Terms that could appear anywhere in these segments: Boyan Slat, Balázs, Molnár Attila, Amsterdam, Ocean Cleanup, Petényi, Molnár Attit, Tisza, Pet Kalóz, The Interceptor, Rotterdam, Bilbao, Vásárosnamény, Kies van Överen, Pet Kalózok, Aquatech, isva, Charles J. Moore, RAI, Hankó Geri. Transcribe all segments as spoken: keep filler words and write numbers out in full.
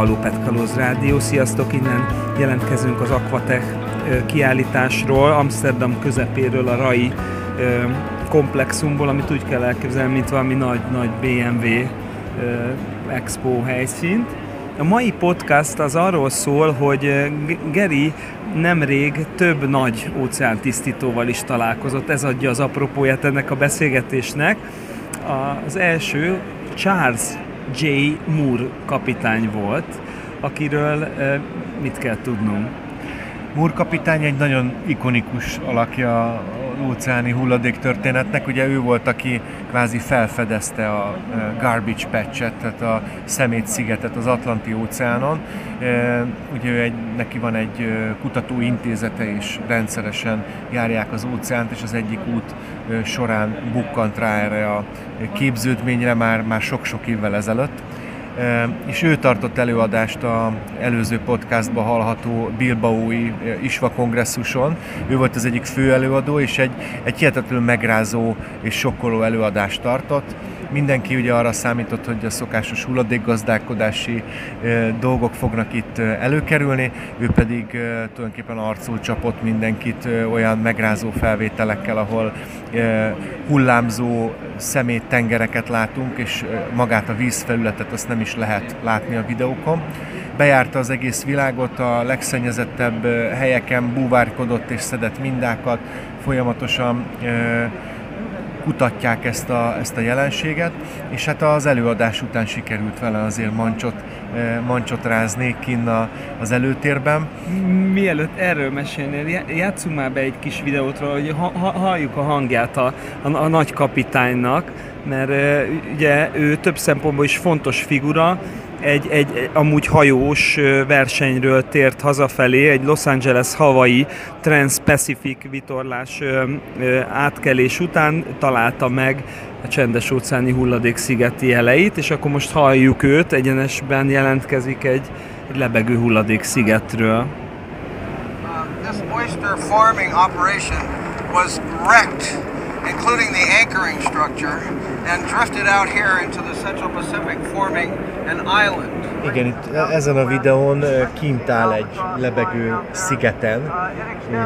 Halló Pet Kalóz Rádió, sziasztok, innen jelentkezünk az Aquatech kiállításról, Amsterdam közepéről, a RAI komplexumból, amit úgy kell elképzelni, mint valami nagy-nagy bé em vé Expo helyszínt. A mai podcast az arról szól, hogy Geri nemrég több nagy óceántisztítóval is találkozott, ez adja az apropóját ennek a beszélgetésnek. Az első Charles J. Moore kapitány volt, akiről mit kell tudnunk? Moore kapitány egy nagyon ikonikus alakja az óceáni hulladéktörténetnek. Ugye ő volt, aki kvázi felfedezte a garbage patchet, tehát a szemétszigetet az Atlanti óceánon. Ugye ő egy, neki van egy kutatóintézete, és rendszeresen járják az óceánt, és az egyik út során bukkant rá erre a képződményre már, már sok-sok évvel ezelőtt. És ő tartott előadást az előző podcastban hallható bilbaói isva kongresszuson. Ő volt az egyik fő előadó, és egy, egy hihetetlenül megrázó és sokkoló előadást tartott. Mindenki ugye arra számított, hogy a szokásos hulladékgazdálkodási dolgok fognak itt előkerülni, ő pedig tulajdonképpen arcul csapott mindenkit olyan megrázó felvételekkel, ahol hullámzó szeméttengereket látunk, és magát a vízfelületet azt nem is lehet látni a videókon. Bejárta az egész világot, a legszennyezettebb helyeken búvárkodott és szedett mindákat, folyamatosan kutatják ezt a, ezt a jelenséget, és hát az előadás után sikerült vele azért mancsot, mancsot rázni kinn az előtérben. Mielőtt erről mesélnél, játsszunk már be egy kis videót róla, hogy ha, halljuk a hangját a, a, a nagy kapitánynak, mert ugye ő több szempontból is fontos figura. Egy, egy amúgy hajós versenyről tért hazafelé, egy Los Angeles-Hawaii Trans-Pacific vitorlás átkelés után találta meg a csendes óceáni hulladék szigeti elejét, és akkor most halljuk őt, egyenesben jelentkezik egy, egy lebegő hulladék szigetről. Uh, this oyster farming operation was wrecked, including the anchoring structure, and drifted out here into the Central Pacific, forming an island. Igen, itt ezen a videón kint áll egy lebegő szigeten,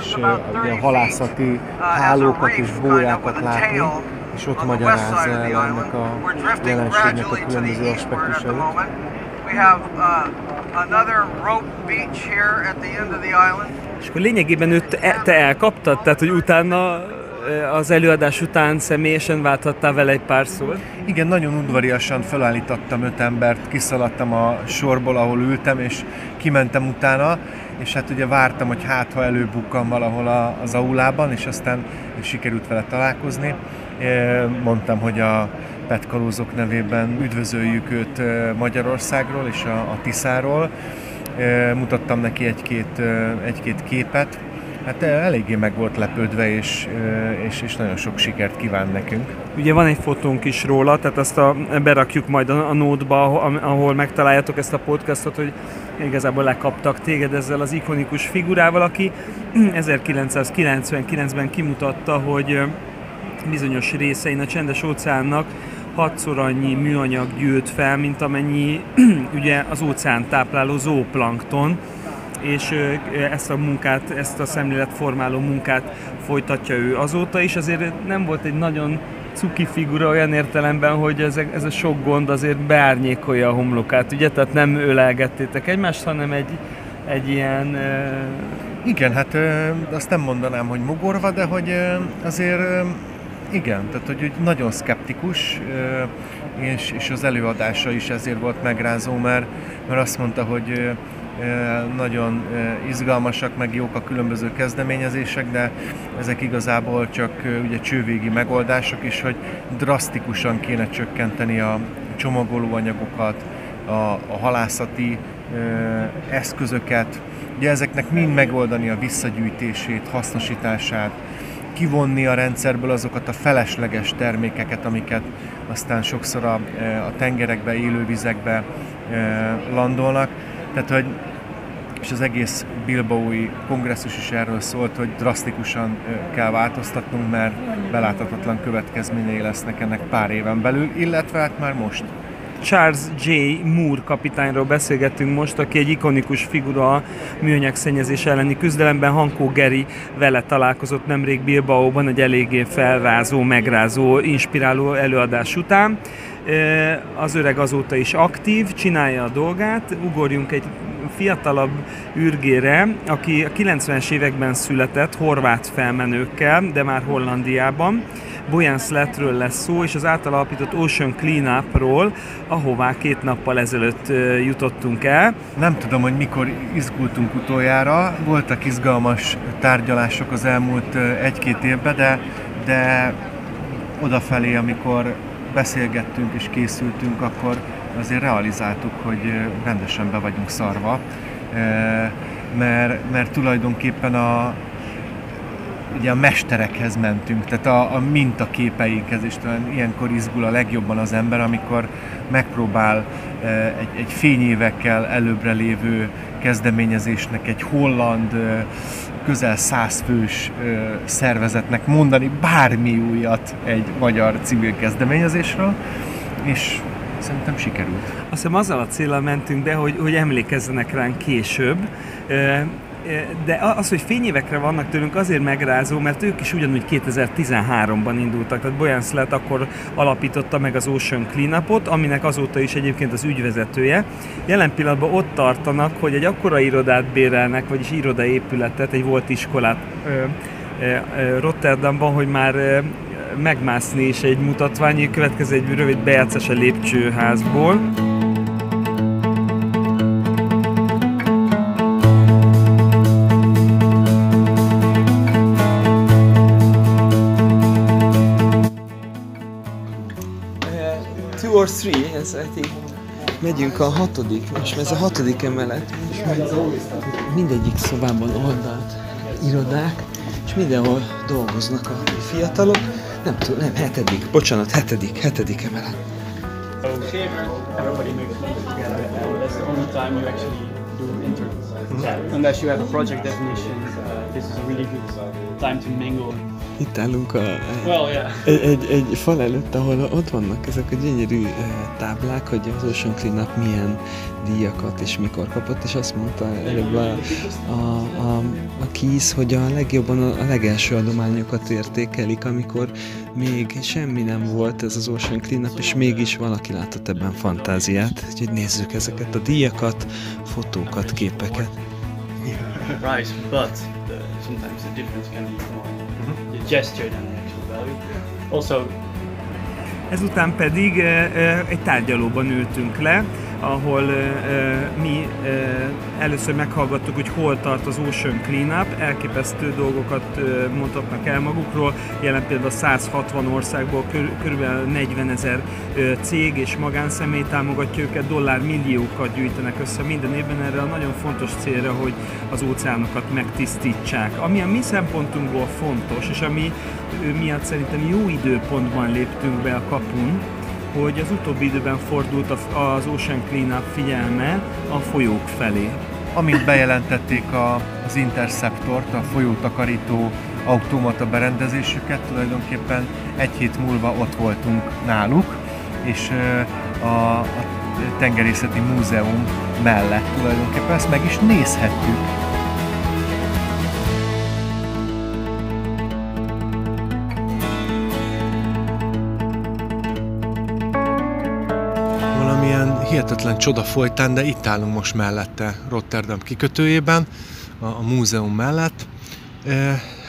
és ugye halászati hálókat és bójákat látunk, és ott magyarázza el ennek a jelenségnek a különböző aspektusait. És akkor lényegében őt te elkaptad, tehát hogy utána az előadás után személyesen válthattál vele egy pár szót? Igen, nagyon udvariasan felállítottam öt embert, kiszaladtam a sorból, ahol ültem, és kimentem utána, és hát ugye vártam, hogy hát, ha előbukkan valahol az aulában, és aztán sikerült vele találkozni. Mondtam, hogy a Pet Kalózok nevében üdvözöljük őt Magyarországról és a Tiszáról. Mutattam neki egy-két, egy-két képet. Hát eléggé meg volt lepődve, és, és, és nagyon sok sikert kíván nekünk. Ugye van egy fotónk is róla, tehát azt a, berakjuk majd a, a nótba, ahol megtaláljátok ezt a podcastot, hogy igazából lekaptak téged ezzel az ikonikus figurával, aki ezerkilencszázkilencvenkilencben kimutatta, hogy bizonyos részein a csendes óceánnak hatszor annyi műanyag gyűlt fel, mint amennyi ugye az óceán tápláló zooplankton, és ezt a munkát, ezt a szemléletformáló munkát folytatja ő azóta is. Azért nem volt egy nagyon cuki figura olyan értelemben, hogy ez, ez a sok gond azért beárnyékolja a homlokát, ugye? Tehát nem ölelgettétek egymást, hanem egy, egy ilyen... Uh... Igen, hát ö, azt nem mondanám, hogy mogorva, de hogy ö, azért ö, igen, tehát hogy nagyon szkeptikus, ö, és, és az előadása is ezért volt megrázó, mert, mert azt mondta, hogy ö, nagyon izgalmasak, meg jók a különböző kezdeményezések, de ezek igazából csak ugye csővégi megoldások, és hogy drasztikusan kéne csökkenteni a csomagolóanyagokat, a, a halászati ö, eszközöket. Ugye ezeknek mind megoldani a visszagyűjtését, hasznosítását, kivonni a rendszerből azokat a felesleges termékeket, amiket aztán sokszor a, a tengerekbe, élővizekbe ö, landolnak. Tehát, hogy, és az egész bilbaói kongresszus is erről szólt, hogy drasztikusan kell változtatnunk, mert beláthatatlan következményei lesznek ennek pár éven belül, illetve hát már most. Charles J. Moore kapitányról beszélgetünk most, aki egy ikonikus figura a műanyagszennyezés elleni küzdelemben. Hankó Geri vele találkozott nemrég Bilbaóban egy eléggé felvázó, megrázó, inspiráló előadás után. Az öreg azóta is aktív, csinálja a dolgát. Ugorjunk egy fiatalabb űrgére, aki a kilencvenes években született horvát felmenőkkel, de már Hollandiában. Boyan Slatről lesz szó, és az által alapított Ocean Cleanupról, ahová két nappal ezelőtt jutottunk el. Nem tudom, hogy mikor izgultunk utoljára. Voltak izgalmas tárgyalások az elmúlt egy-két évben, de, de odafelé, amikor beszélgettünk és készültünk, akkor azért realizáltuk, hogy rendesen be vagyunk szarva, mert, mert tulajdonképpen a, ugye a mesterekhez mentünk, tehát a, a mintaképeinkhez, és talán ilyenkor izgul a legjobban az ember, amikor megpróbál egy, egy fényévekkel előbbre lévő kezdeményezésnek, egy holland, közel százfős szervezetnek mondani bármi újat egy magyar civil kezdeményezésről, és szerintem sikerült. Azt hiszem azzal a céllal mentünk be, hogy, hogy emlékezzenek ránk később, de az, hogy fényévekre vannak tőlünk, azért megrázó, mert ők is ugyanúgy kétezer-tizenháromban indultak, tehát Boyan Slat akkor alapította meg az Ocean Cleanupot, aminek azóta is egyébként az ügyvezetője. Jelen pillanatban ott tartanak, hogy egy akkora irodát bérelnek, vagyis irodaépületet, egy volt iskolát Rotterdamban, hogy már megmászni is egy mutatványi, következő egy rövid bejátszás a lépcsőházból. Or three, yes, I think. Megyünk a hatodik, most ez a hatodik emelet, és mindegyik szobában oldalt irodák, és mindenhol dolgoznak a fiatalok, nem tudom, nem, hetedik, bocsánat, hetedik, hetedik emelet. Itt állunk a, well, yeah. egy, egy, egy fal előtt, ahol ott vannak ezek a gyönyörű táblák, hogy az Ocean Cleanup milyen díjakat és mikor kapott, és azt mondta előbb a, a, a, a KISZ, hogy a legjobban a, a legelső adományokat értékelik, amikor még semmi nem volt ez az Ocean Cleanup, és mégis valaki látott ebben fantáziát. Úgyhogy nézzük ezeket a díjakat, fotókat, képeket. Price, but the, sometimes the difference can be more. Ezután pedig egy tárgyalóban ültünk le, ahol mi először meghallgattuk, hogy hol tart az Ocean Cleanup, elképesztő dolgokat mondhatnak el magukról, jelen például száz hatvan országból kb. negyvenezer cég és magánszemély támogatja őket, dollármilliókat gyűjtenek össze minden évben erre a nagyon fontos célra, hogy az óceánokat megtisztítsák. Ami a mi szempontunkból fontos, és ami miatt szerintem jó időpontban léptünk be a kapun, hogy az utóbbi időben fordult az Ocean Cleanup figyelme a folyók felé. Amint bejelentették a, az Interceptort, a folyótakarító automata berendezésüket, tulajdonképpen egy hét múlva ott voltunk náluk, és a, a Tengerészeti Múzeum mellett tulajdonképpen ezt meg is nézhettük. Hihetetlen csoda folytán, de itt állunk most mellette, Rotterdam kikötőjében, a, a múzeum mellett. E,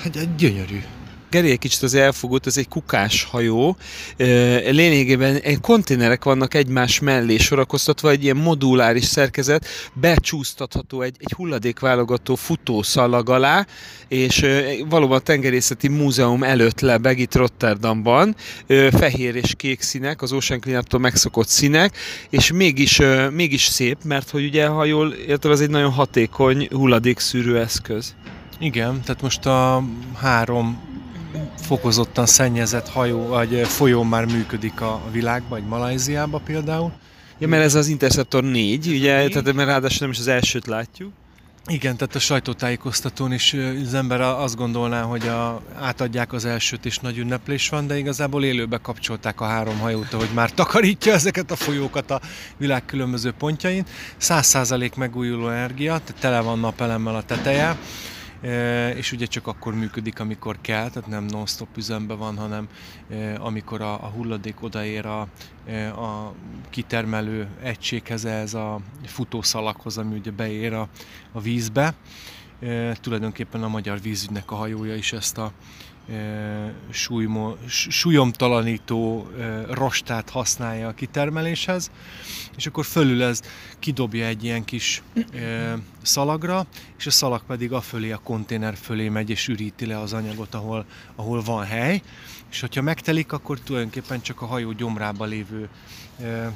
egy, egy gyönyörű. Geri egy kicsit az elfogult, ez egy kukás hajó. E, lényegében konténerek vannak egymás mellé sorakoztatva, egy ilyen moduláris szerkezet, becsúsztatható egy, egy hulladékválogató futószalag alá, és e, valóban a Tengerészeti Múzeum előtt lebeg itt Rotterdamban, e, fehér és kék színek, az Ocean Cleanuptól megszokott színek, és mégis, e, mégis szép, mert hogy ugye, ha jól értem, ez egy nagyon hatékony hulladékszűrő eszköz. Igen, tehát most a három fokozottan szennyezett hajó, vagy folyó már működik a világban, vagy Malajziában például. Ja, mert ez az Interceptor négy, ugye, négy. Tehát mert ráadásul nem is az elsőt látjuk. Igen, tehát a sajtótájékoztatón is az ember azt gondolná, hogy a, átadják az elsőt, és nagy ünneplés van, de igazából élőbe kapcsolták a három hajót, hogy már takarítja ezeket a folyókat a világ különböző pontjain. száz százalék megújuló energia, tele van napelemmel a teteje, és ugye csak akkor működik, amikor kell, tehát nem non-stop üzemben van, hanem amikor a, a hulladék odaér a, a kitermelő egységhez, ez a futószalaghoz, ami ugye beér a, a vízbe. E, tulajdonképpen a Magyar Vízügynek a hajója is ezt a e, súlymo, súlyomtalanító e, rostát használja a kitermeléshez, és akkor fölül ez kidobja egy ilyen kis e, szalagra, és a szalag pedig a fölé, a konténer fölé megy, és üríti le az anyagot, ahol, ahol van hely, és hogyha megtelik, akkor tulajdonképpen csak a hajó gyomrába lévő e,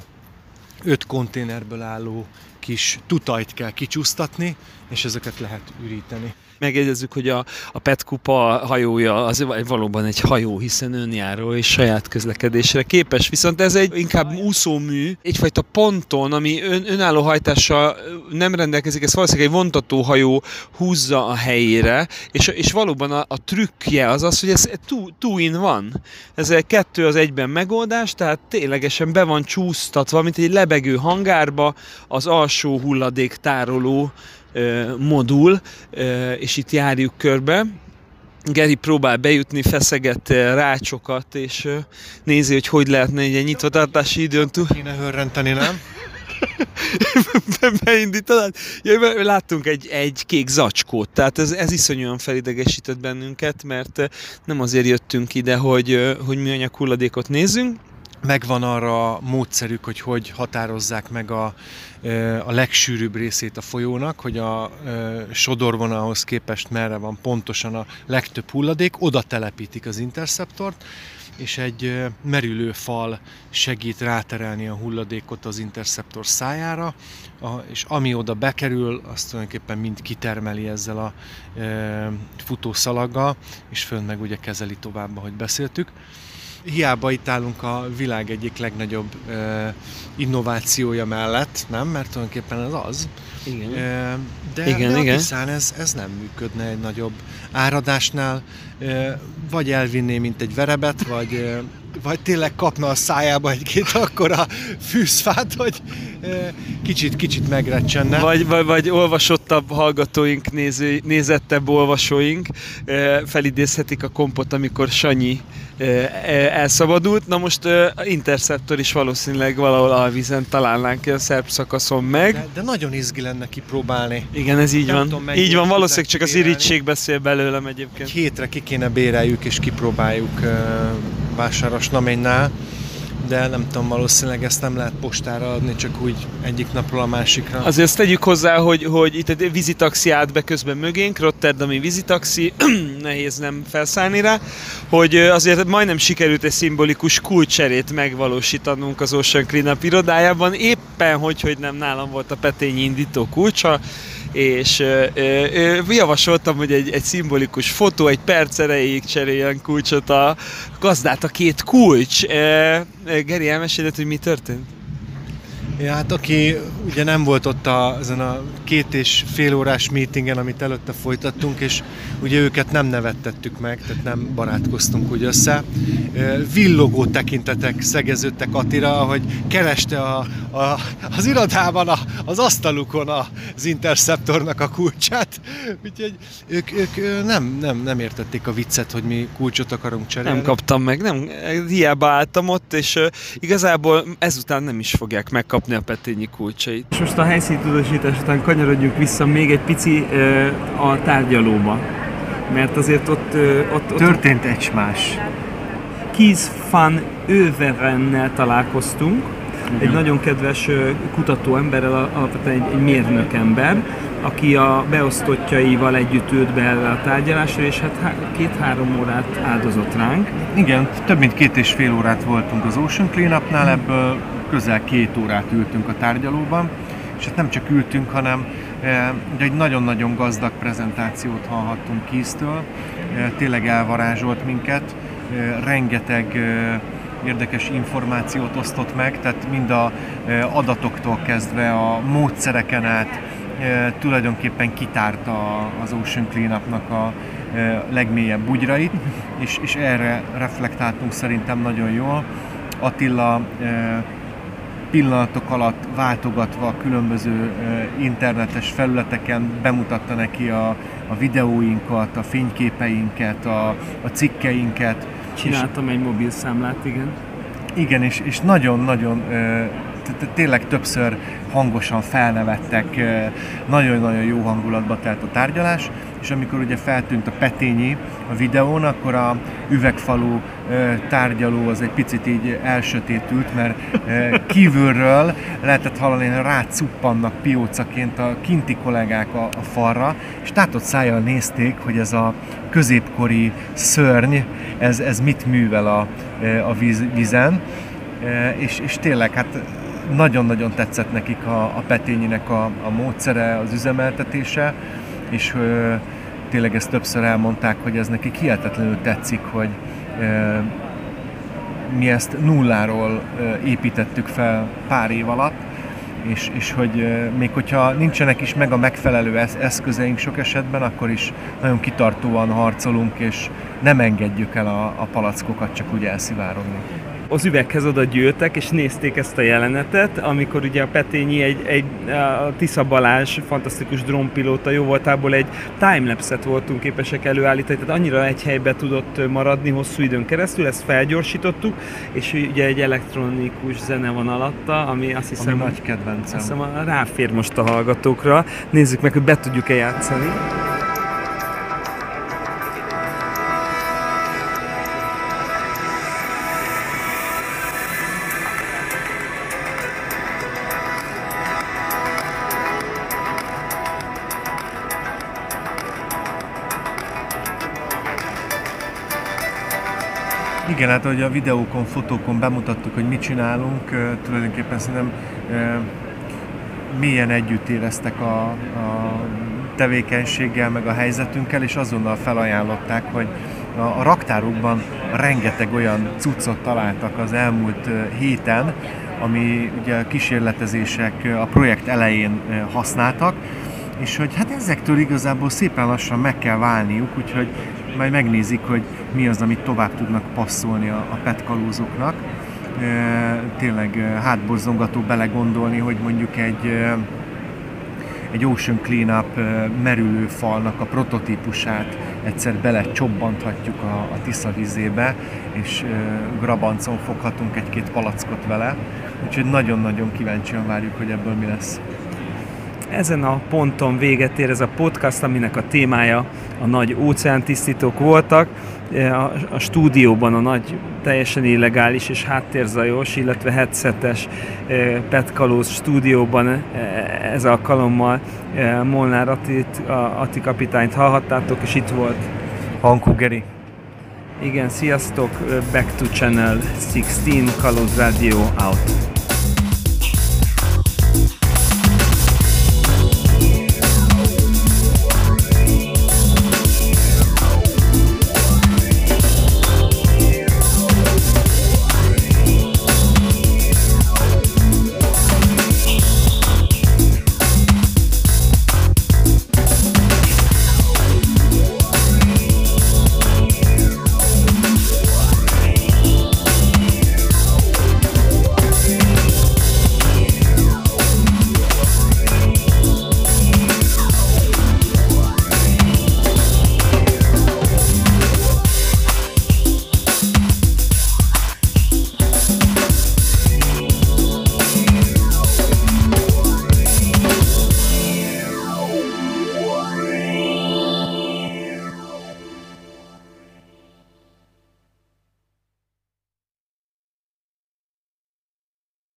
öt konténerből álló kis tutajt kell kicsúsztatni, és ezeket lehet üríteni. Megjegyezzük, hogy a, a Pet Kupa hajója az valóban egy hajó, hiszen önjáró és saját közlekedésre képes, viszont ez egy inkább úszómű, egyfajta ponton, ami ön, önálló hajtással nem rendelkezik, ez valószínűleg egy vontatóhajó húzza a helyére, és, és valóban a, a trükkje az az, hogy ez two in one. Ez kettő az egyben megoldás, tehát ténylegesen be van csúsztatva, mint egy lebegő hangárba az alsó hulladék tároló modul, és itt járjuk körbe. Geri próbál bejutni, feszeget rácsokat, és nézi, hogy hogy lehetne egy nyitvatartási időn túl. Kéne hörrenteni, nem? Beindítanád? Ja, láttunk egy, egy kék zacskót, tehát ez, ez iszonyúan felidegesített bennünket, mert nem azért jöttünk ide, hogy, hogy műanyag hulladékot nézzünk. Megvan arra a módszerük, hogy hogy határozzák meg a, a legsűrűbb részét a folyónak, hogy a, a sodorvonalhoz képest merre van pontosan a legtöbb hulladék, oda telepítik az Interceptort, és egy merülő fal segít ráterelni a hulladékot az Interceptor szájára, és ami oda bekerül, azt tulajdonképpen mind kitermeli ezzel a futószalaggal, és fönn meg ugye kezeli tovább, ahogy beszéltük. Hiába itt állunk a világ egyik legnagyobb e, innovációja mellett, nem? Mert tulajdonképpen ez az. Igen. E, de igen, de igen. A Tiszán ez, ez nem működne egy nagyobb áradásnál. E, vagy elvinné, mint egy verebet, vagy, e, vagy tényleg kapna a szájába egy-két akkora fűszfát, hogy kicsit-kicsit e, megrecsenne. Vagy, vagy, vagy olvasottabb hallgatóink, néző, nézettebb olvasóink e, felidézhetik a kompot, amikor Sanyi elszabadult. Na most a Interceptor is valószínűleg valahol alvízen találnánk a szerb szakaszon meg. De, de nagyon izgi lenne kipróbálni. Igen, ez így nem van. Tudom, így van, valószínűleg csak az irítség beszél belőlem egyébként. Egy hétre ki kéne béreljük és kipróbáljuk uh, Vásárosnaménynál, de nem tudom, valószínűleg ezt nem lehet postára adni, csak úgy egyik napról a másikra. Azért tegyük hozzá, hogy, hogy itt egy vízitaxi állt be közben mögénk, rotterdami vízitaxi, nehéz nem felszállni rá, hogy azért majdnem sikerült egy szimbolikus kulcserét megvalósítanunk az Ocean Cleanup irodájában, éppen hogy, hogy nem nálam volt a petényi indító kulcsa, és ö, ö, javasoltam, hogy egy, egy szimbolikus fotó, egy perc erejéig cseréljen kulcsot a gazdát a két kulcs. E, Geri, elmeséled, hogy mi történt? Ja, hát aki ugye nem volt ott a, ezen a két és fél órás meetingen, amit előtte folytattunk, és ugye őket nem nevettettük meg, tehát nem barátkoztunk úgy össze. Villogó tekintetek szegeződtek Attira, ahogy kereste a, a, az irodában, a, az asztalukon az Interceptornak a kulcsát. Úgyhogy ők, ők nem, nem, nem értették a viccet, hogy mi kulcsot akarunk cserélni. Nem kaptam meg, nem, hiába álltam ott, és igazából ezután nem is fogják megkapni a petényi kulcsait. És most a helyszíntudósítás után kanyarodjunk vissza még egy pici a tárgyalóba, mert azért ott... ott, ott történt egymás. Kies van Överennel találkoztunk, igen. Egy nagyon kedves kutató emberrel, alapvetően egy, egy mérnök ember, aki a beosztottjaival együtt ült be erre a tárgyalásra, és hát két-három órát áldozott ránk. Igen, több mint két és fél órát voltunk az Ocean Cleanupnál, ebből közel két órát ültünk a tárgyalóban, és hát nem csak ültünk, hanem egy nagyon-nagyon gazdag prezentációt hallhattunk Kiestől, tényleg elvarázsolt minket, rengeteg érdekes információt osztott meg, tehát mind az adatoktól kezdve a módszereken át, e, tulajdonképpen kitárta az Ocean Cleanupnak a e, legmélyebb bugyrait, és, és erre reflektáltunk szerintem nagyon jól. Attila e, pillanatok alatt váltogatva a különböző internetes felületeken bemutatta neki a, a videóinkat, a fényképeinket, a, a cikkeinket. Csináltam és, egy mobil számlát, igen. Igen, és nagyon-nagyon, tényleg többször hangosan felnevettek, nagyon-nagyon jó hangulatba telt a tárgyalás, és amikor ugye feltűnt a petényi a videón, akkor a üvegfalú tárgyaló az egy picit így elsötétült, mert kívülről lehetett hallani, hogy rácuppannak piócaként a kinti kollégák a, a falra, és tátott szájjal nézték, hogy ez a középkori szörny, ez, ez mit művel a, a víz, vízen, és, és tényleg hát nagyon-nagyon tetszett nekik a, a petényinek a, a módszere, az üzemeltetése, és ö, tényleg ezt többször elmondták, hogy ez nekik hihetetlenül tetszik, hogy ö, mi ezt nulláról ö, építettük fel pár év alatt, és, és hogy ö, még hogyha nincsenek is meg a megfelelő eszközeink sok esetben, akkor is nagyon kitartóan harcolunk, és nem engedjük el a, a palackokat csak úgy elszivárodni. Az üveghez oda gyűltek, és nézték ezt a jelenetet, amikor ugye a petényi egy, egy a Tisza Balázs, fantasztikus drónpilóta jó voltából egy timelapse-et voltunk képesek előállítani, tehát annyira egy helyben tudott maradni hosszú időn keresztül, ezt felgyorsítottuk, és ugye egy elektronikus zene van alatta, ami azt hiszem, ami nagy kedvencem. Azt hiszem ráfér most a hallgatókra. Nézzük meg, hogy be tudjuk-e játszani. Igen, hát ahogy a videókon, fotókon bemutattuk, hogy mit csinálunk, tulajdonképpen szerintem mélyen együtt éreztek a, a tevékenységgel, meg a helyzetünkkel, és azonnal felajánlották, hogy a, a raktárokban rengeteg olyan cuccot találtak az elmúlt héten, ami ugye a kísérletezések a projekt elején használtak, és hogy hát ezektől igazából szépen lassan meg kell válniuk, úgyhogy majd megnézik, hogy mi az, amit tovább tudnak passzolni a, a Pet Kalózoknak. E, tényleg hátborzongató belegondolni, hogy mondjuk egy, egy Ocean Cleanup merülő falnak a prototípusát egyszer belecsobbanthatjuk a, a Tisza vízébe, és e, grabancon foghatunk egy-két palackot vele. Úgyhogy nagyon-nagyon kíváncsian várjuk, hogy ebből mi lesz. Ezen a ponton véget ér ez a podcast, aminek a témája a nagy óceántisztítók voltak. A stúdióban a nagy, teljesen illegális és háttérzajos, illetve headsetes Pet Kalóz stúdióban ez alkalommal Molnár Attit, Atti kapitányt hallhattátok, és itt volt Hankó Geri. Igen, sziasztok, back to channel tizenhat, Kalóz Radio out.